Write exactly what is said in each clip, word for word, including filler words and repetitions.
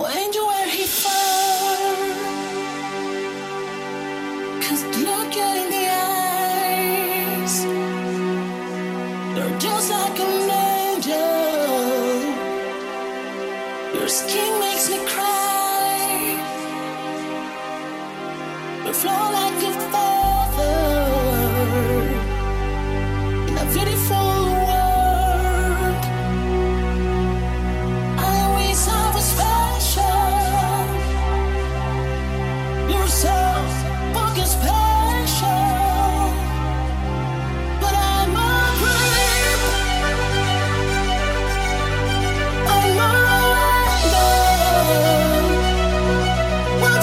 When you were he found, cause look you in the eyes, you're just like an angel. Your skin makes me cry. You flow like a feather in a beautiful world. I wish I was special. You're so fucking special. What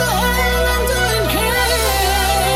the hell I'm doing here?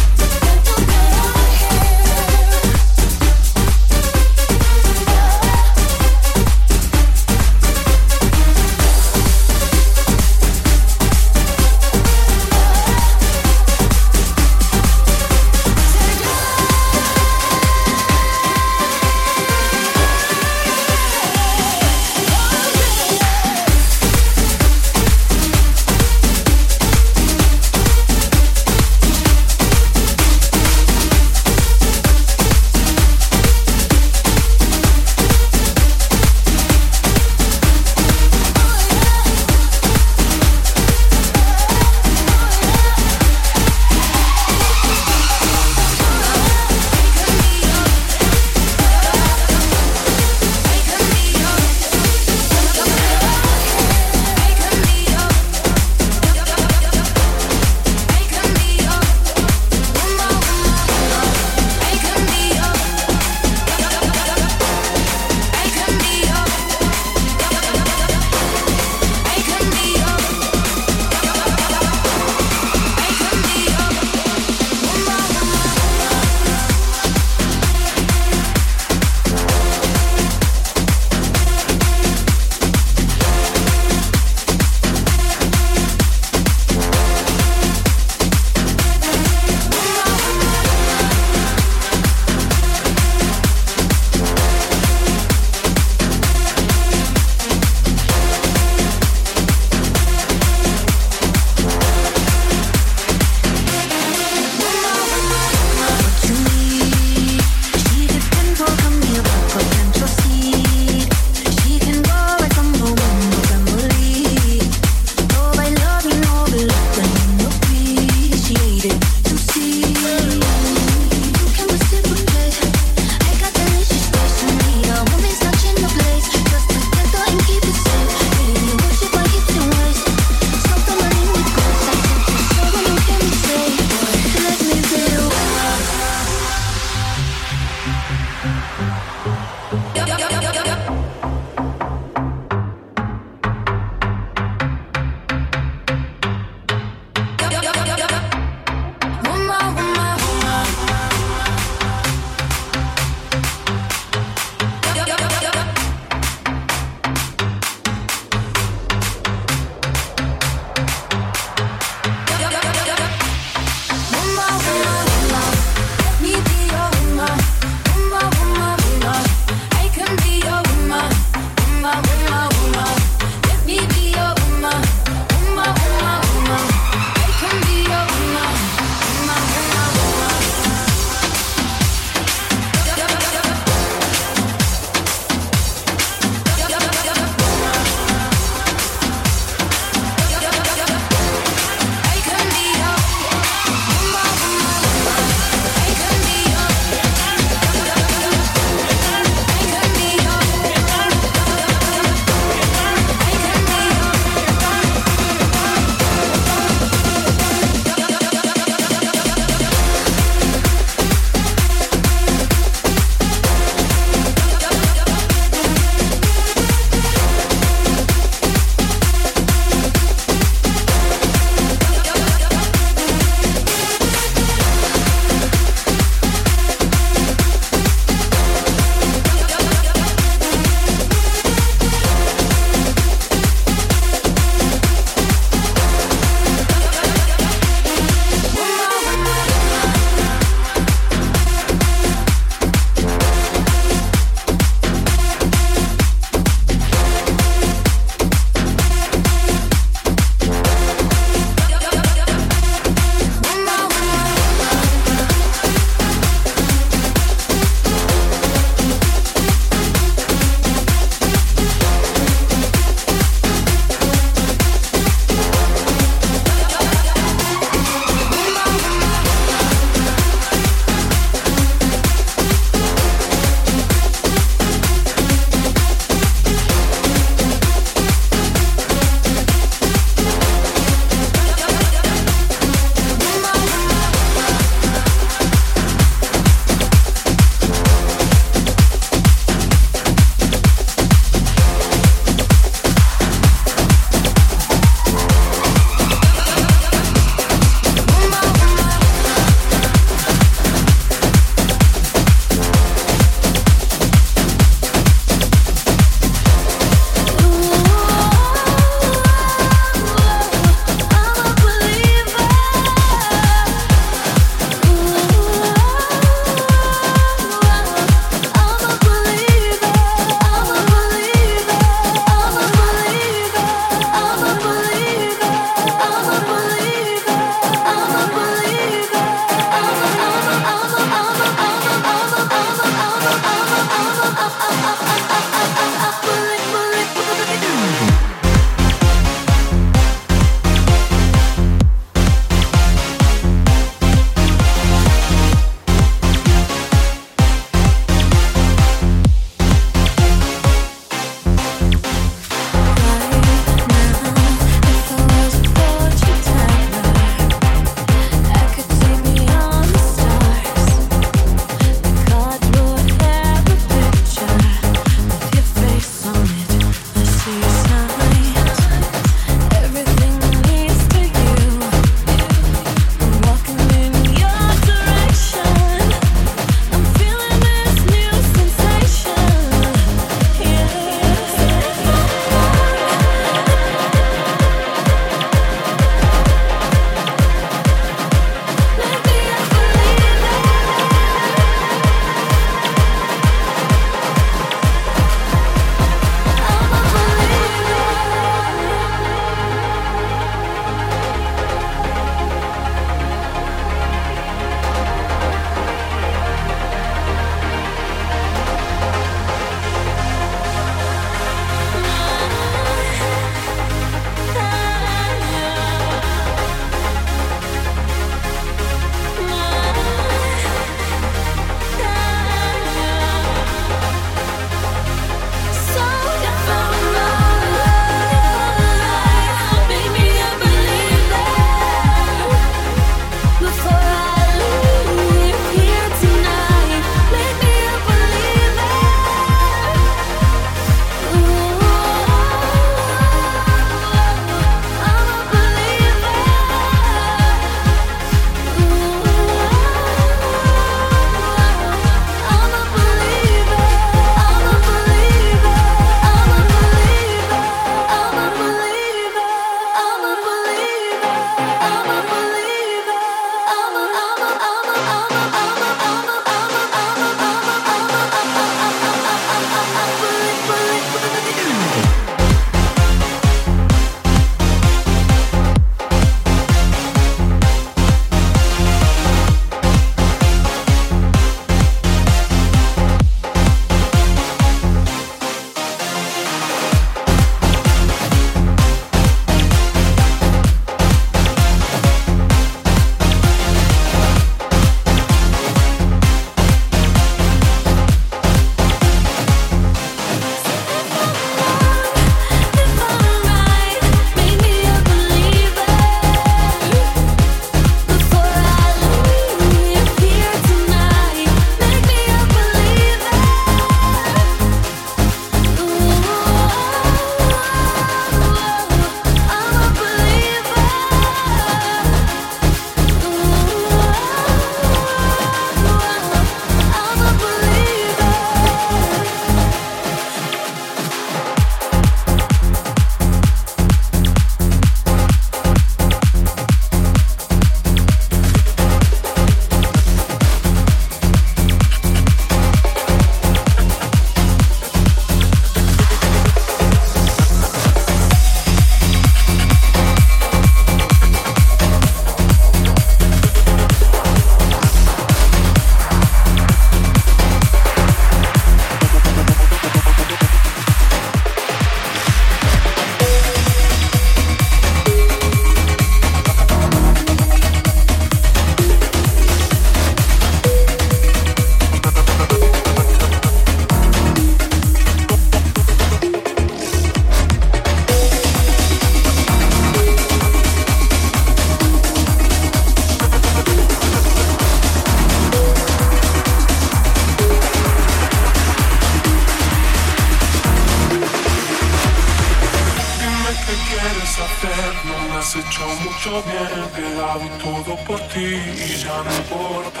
deshacerlo me has hecho mucho bien, que hago todo por ti y ya no importa.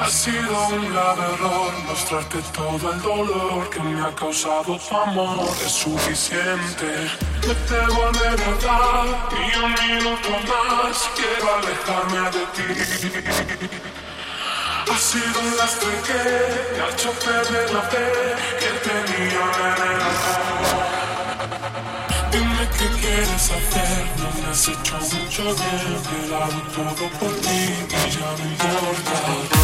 Ha sido un grave error mostrarte todo el dolor que me ha causado tu amor. Es suficiente, me debo alegrar y un minuto más quiero alejarme de ti. Ha sido un lastre que me ha hecho perder la fe que tenía en el amor. Dime qué quieres hacer, no me has hecho mucho bien, que lo hago todo por ti y ya no importa.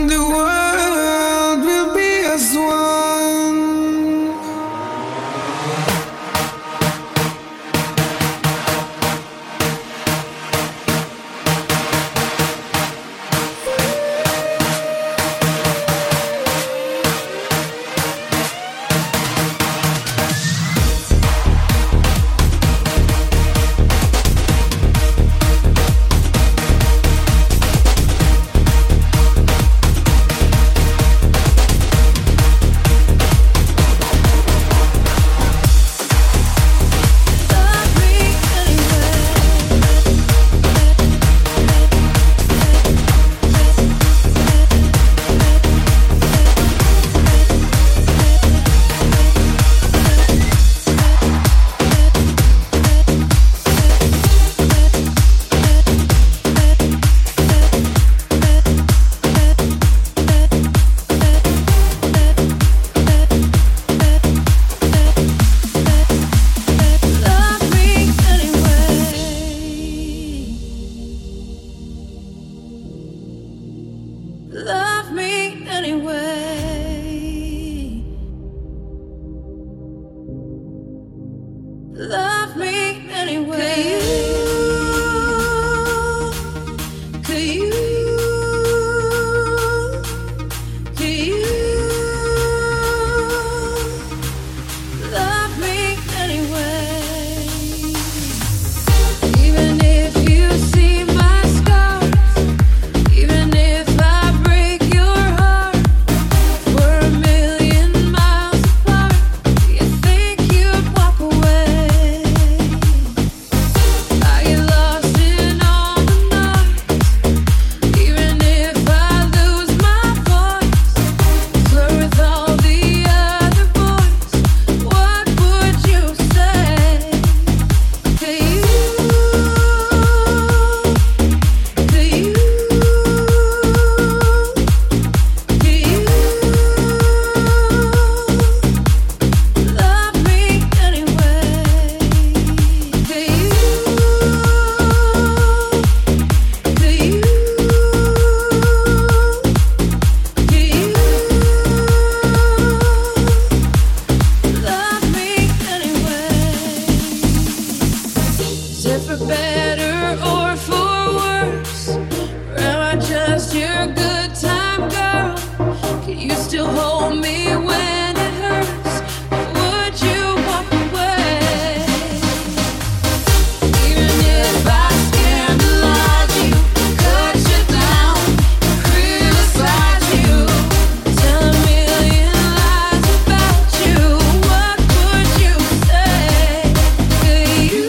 and the world will be as one. Love me anyway. Love me anyway. Could you? Could you? Could you? Love me anyway. Even if you see my. For better or for worse, or am I just your good time girl? Can you still hold me when it hurts? Would you walk away? Even if I scandalize you, cut you down, criticize you, tell a million lies about you, what would you say to you? You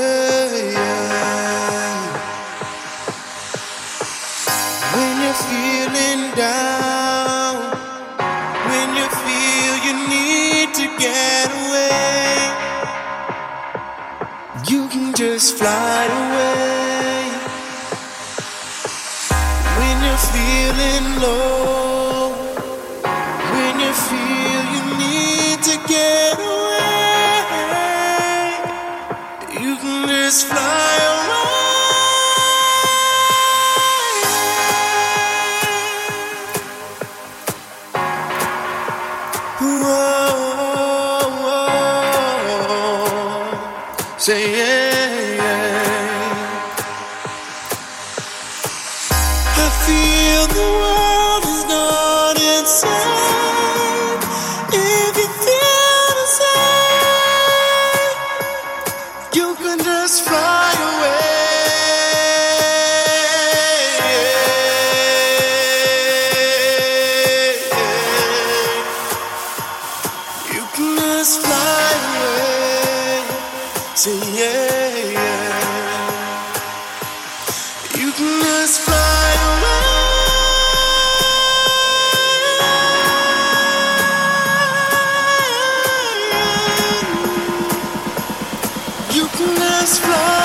yeah, yeah. When you're feeling down, when you feel you need to get away, you can just fly away. When you're feeling low, when you feel you need to get away, just fly away. Whoa, whoa, whoa. Say yeah, yeah. I feel the world is not insane if you feel the same. You can just fly away. You can just fly away. Say yeah, yeah. You can just fly away. You can just fly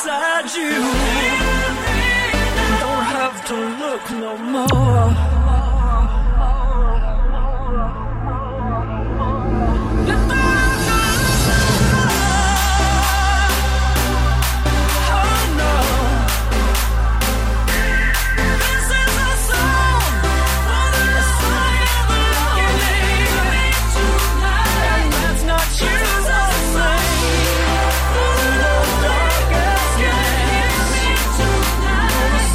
inside you. You don't have to look no more. Oh no, this is a song for the song of the lonely tonight, and that's not you. Tonight.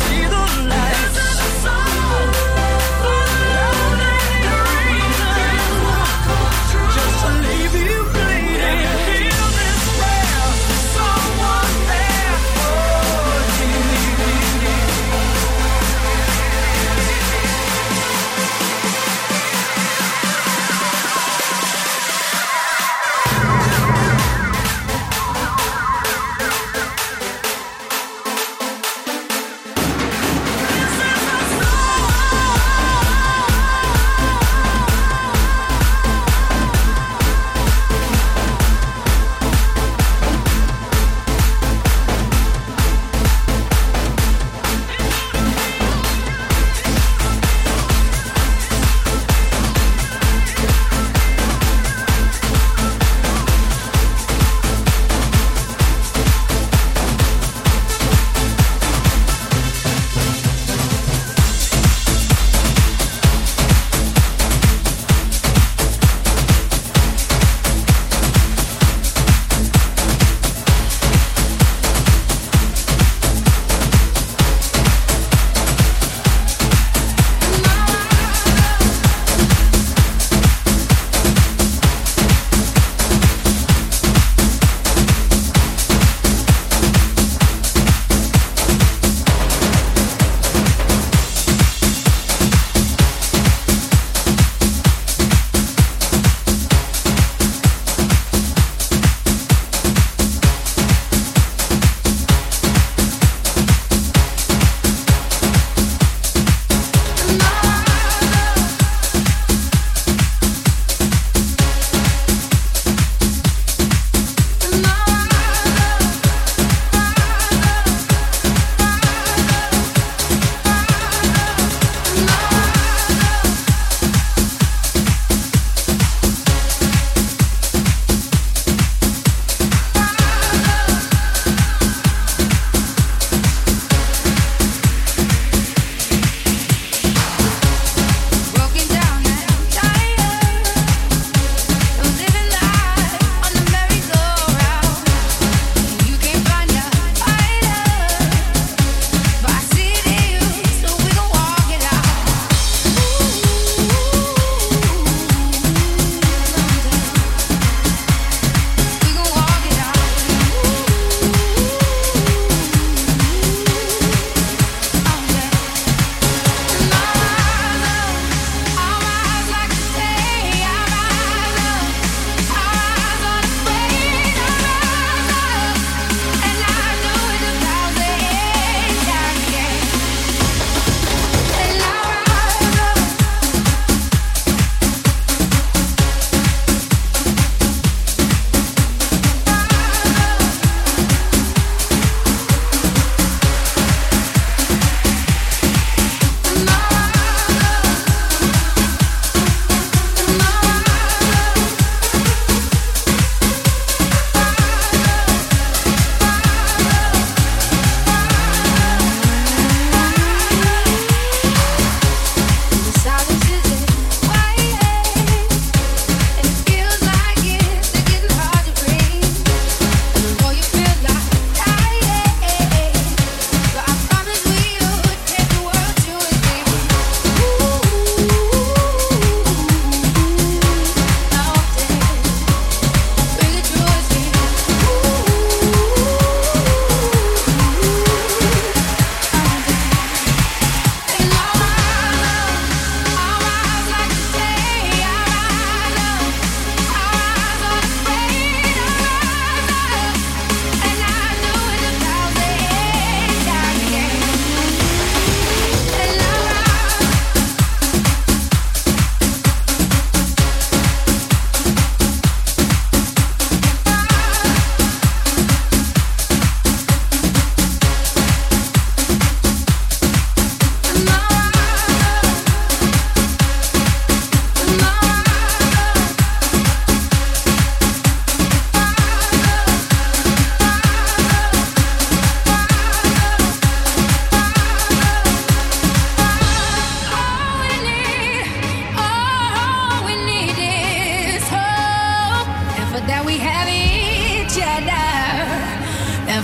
See the lights.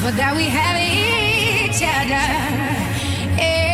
Thankful that we have each other. Yeah.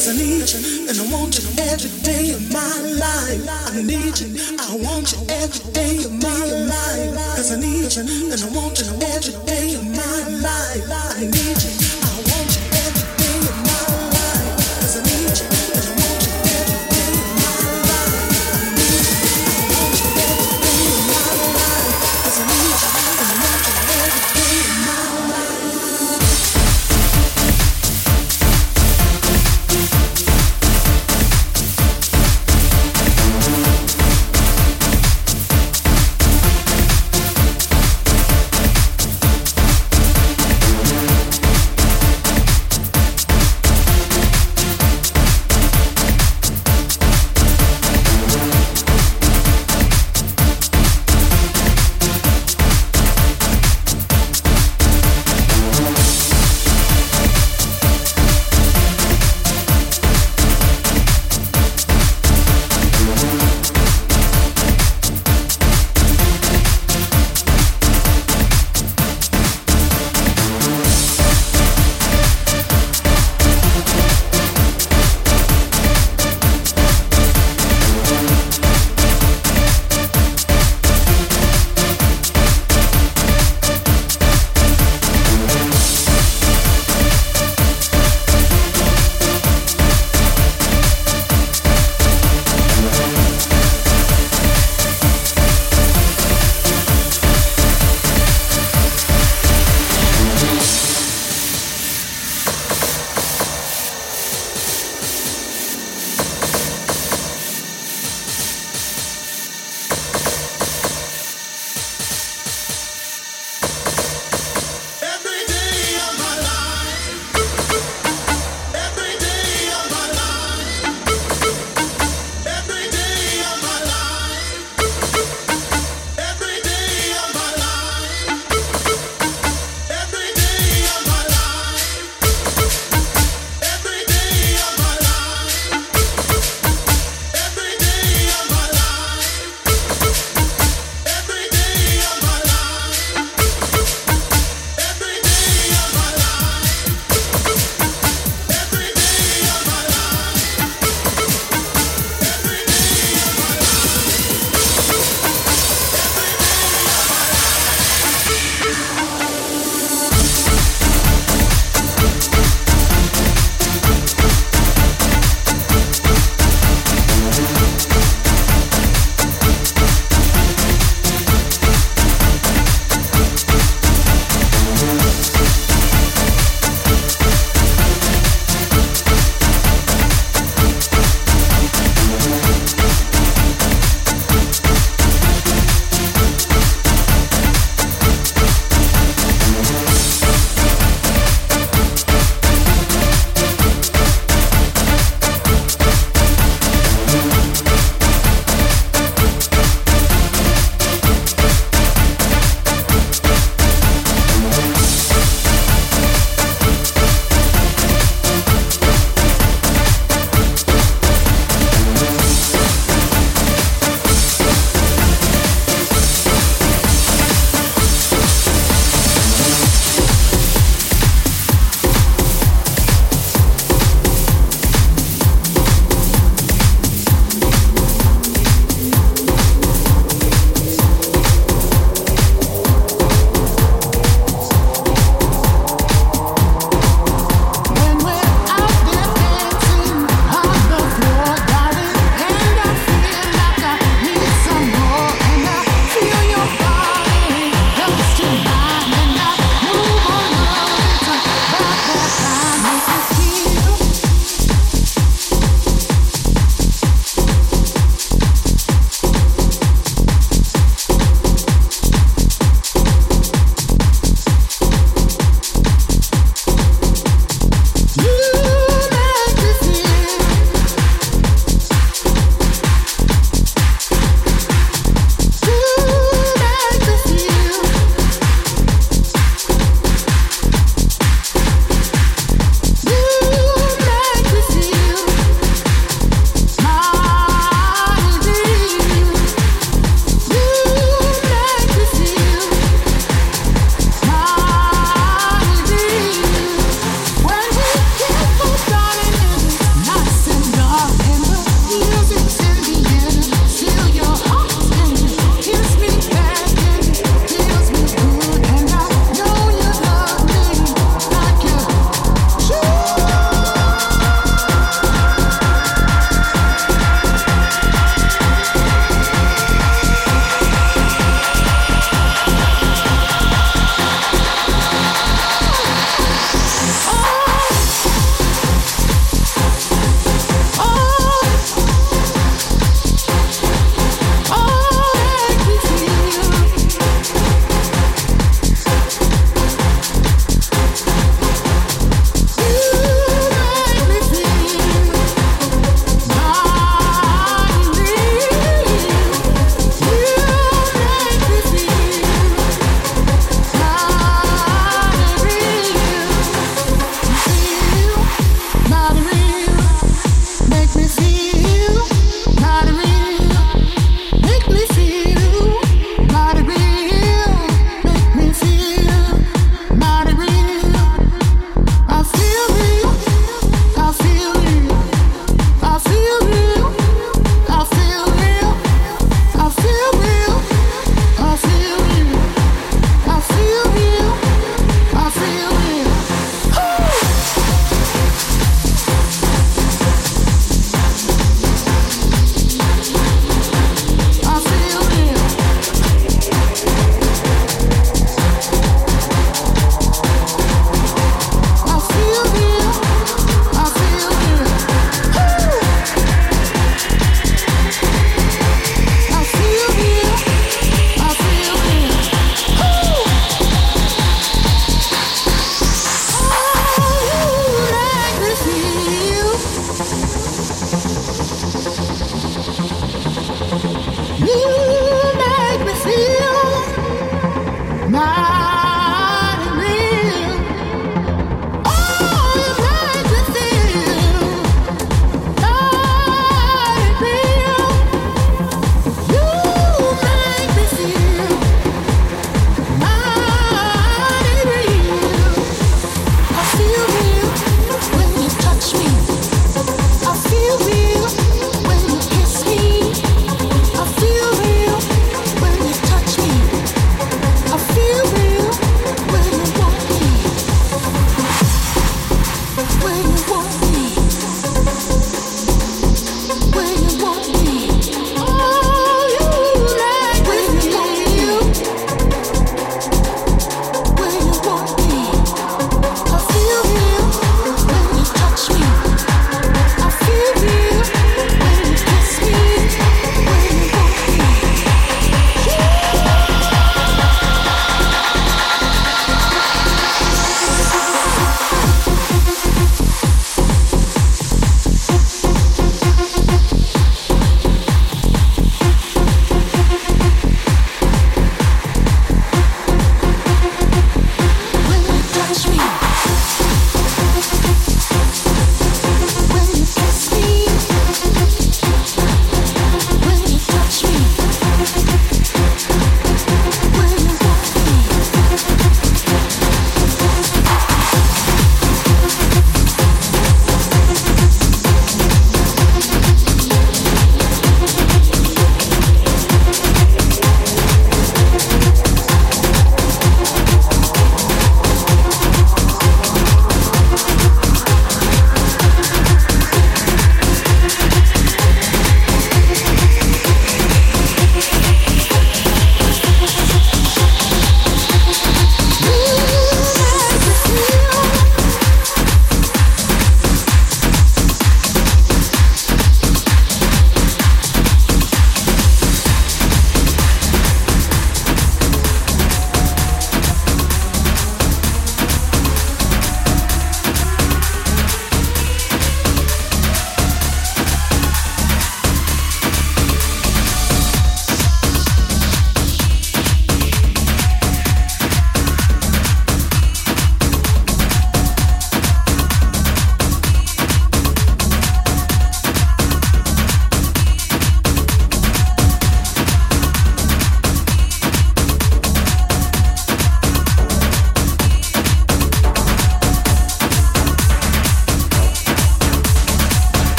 'Cause I need you and I want you every day of my life. I need you, I want you every day of my life. 'Cause I need you and I want you every day of my life. I need you, I want you every day of my life. 'Cause I need you and I want you every day of my life. I need you, I want you every day of my life. 'Cause I need you and I want you every day of my life. I feel real.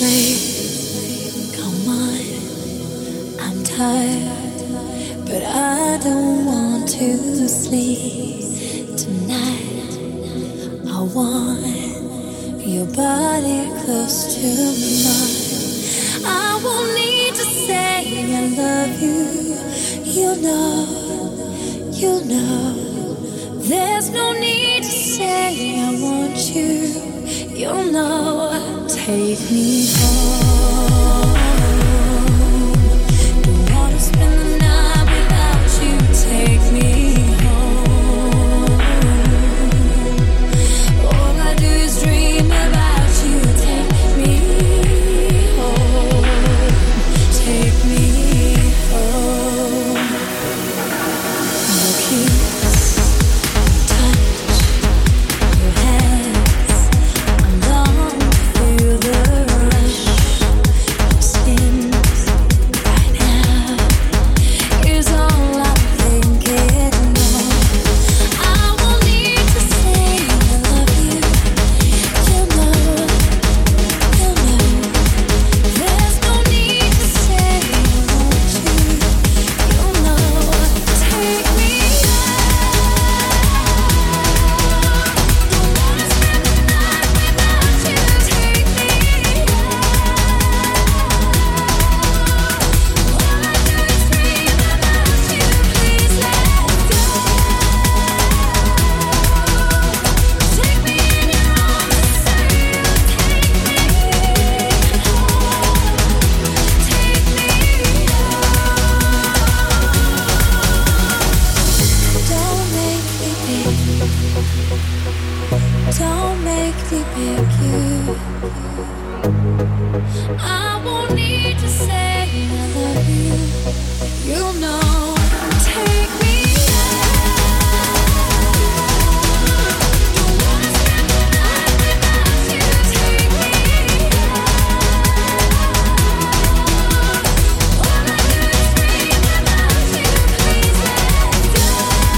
babe, come on, I'm tired, but I don't want to sleep tonight. I want your body close to mine. I won't need to say I love you. You know, you know, there's no need to say I want you. You know, take me home. Don't wanna spend the night without you. Take me home. All I do is dream about you. Take me home. Take me home. Your kiss, your touch, your hand. Don't make me pick you. I won't need to say I love you. You know, take me now. Don't wanna spend the night without you. Take me now. All I do is dream about you. Please let go.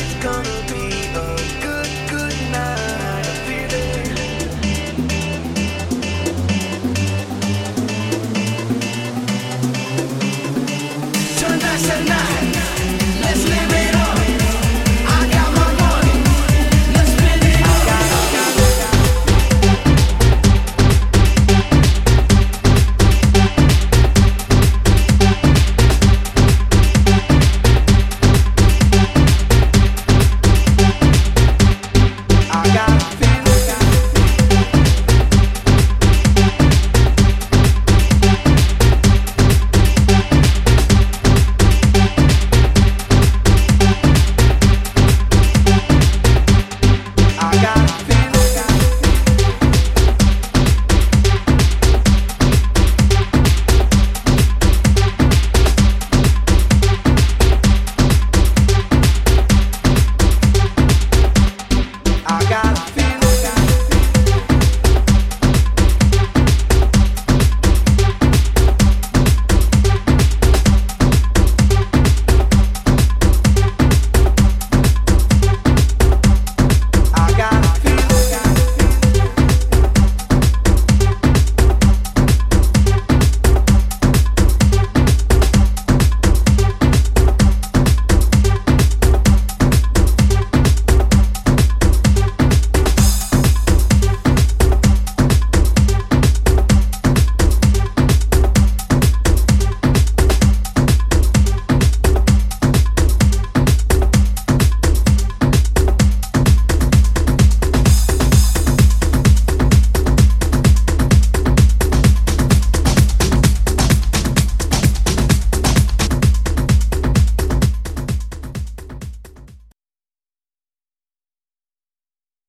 Tonight's gonna be a good